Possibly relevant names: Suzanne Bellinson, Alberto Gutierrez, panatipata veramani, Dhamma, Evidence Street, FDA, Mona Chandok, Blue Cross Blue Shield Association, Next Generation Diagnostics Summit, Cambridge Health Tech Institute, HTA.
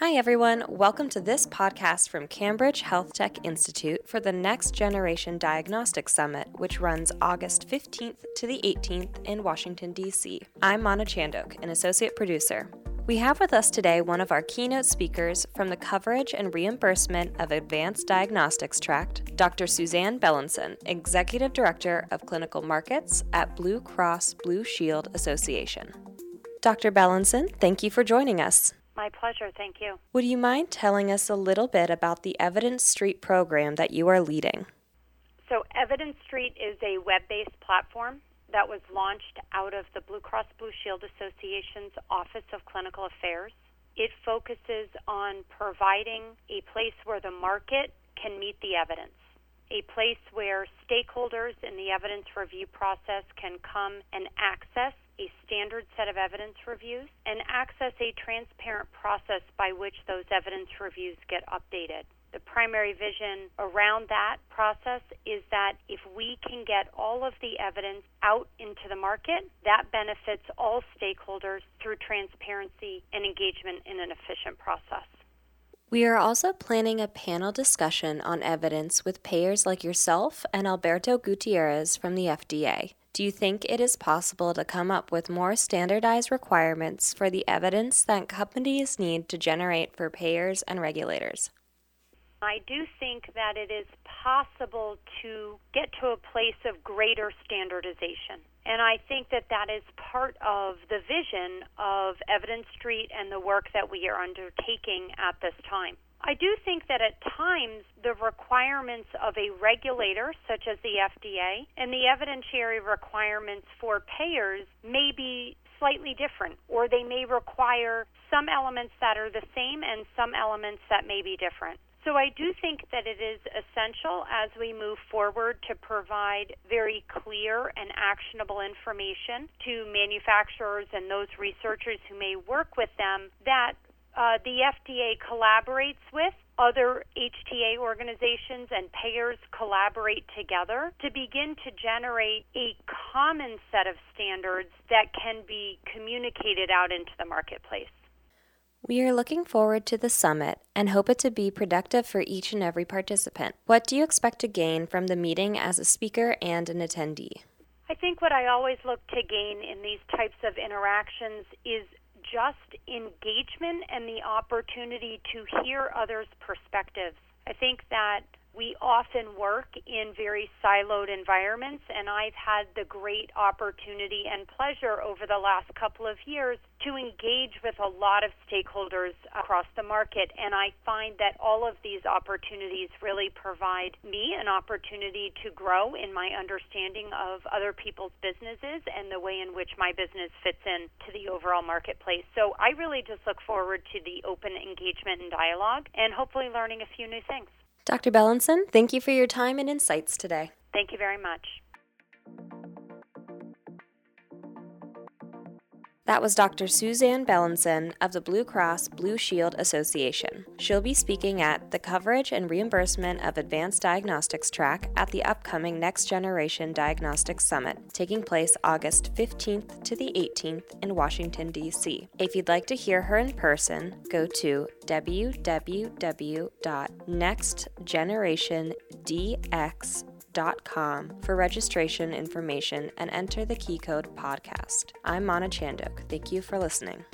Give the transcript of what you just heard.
Hi everyone, welcome to this podcast from Cambridge Health Tech Institute for the Next Generation Diagnostics Summit, which runs August 15th to the 18th in Washington, D.C. I'm Mona Chandok, an associate producer. We have with us today one of our keynote speakers from the Coverage and Reimbursement of Advanced Diagnostics Tract, Dr. Suzanne Bellinson, Executive Director of Clinical Markets at Blue Cross Blue Shield Association. Dr. Bellinson, thank you for joining us. My pleasure, thank you. Would you mind telling us a little bit about the Evidence Street program that you are leading? So Evidence Street is a web-based platform that was launched out of the Blue Cross Blue Shield Association's Office of Clinical Affairs. It focuses on providing a place where the market can meet the evidence, a place where stakeholders in the evidence review process can come and access a standard set of evidence reviews, and access a transparent process by which those evidence reviews get updated. The primary vision around that process is that if we can get all of the evidence out into the market, that benefits all stakeholders through transparency and engagement in an efficient process. We are also planning a panel discussion on evidence with payers like yourself and Alberto Gutierrez from the FDA. Do you think it is possible to come up with more standardized requirements for the evidence that companies need to generate for payers and regulators? I do think that it is possible to get to a place of greater standardization. And I think that that is part of the vision of Evidence Street and the work that we are undertaking at this time. I do think that at times the requirements of a regulator, such as the FDA, and the evidentiary requirements for payers may be slightly different, or they may require some elements that are the same and some elements that may be different. So I do think that it is essential as we move forward to provide very clear and actionable information to manufacturers and those researchers who may work with them that the FDA collaborates with other HTA organizations, and payers collaborate together to begin to generate a common set of standards that can be communicated out into the marketplace. We are looking forward to the summit and hope it to be productive for each and every participant. What do you expect to gain from the meeting as a speaker and an attendee? I think what I always look to gain in these types of interactions is just engagement and the opportunity to hear others' perspectives. I think that we often work in very siloed environments, and I've had the great opportunity and pleasure over the last couple of years to engage with a lot of stakeholders across the market, and I find that all of these opportunities really provide me an opportunity to grow in my understanding of other people's businesses and the way in which my business fits in to the overall marketplace. So I really just look forward to the open engagement and dialogue and hopefully learning a few new things. Dr. Bellinson, thank you for your time and insights today. Thank you very much. That was Dr. Suzanne Bellinson of the Blue Cross Blue Shield Association. She'll be speaking at the Coverage and Reimbursement of Advanced Diagnostics track at the upcoming Next Generation Diagnostics Summit, taking place August 15th to the 18th in Washington, D.C. If you'd like to hear her in person, go to www.nextgenerationdx.com for registration information and enter the key code podcast. I'm Mona Chandok. Thank you for listening.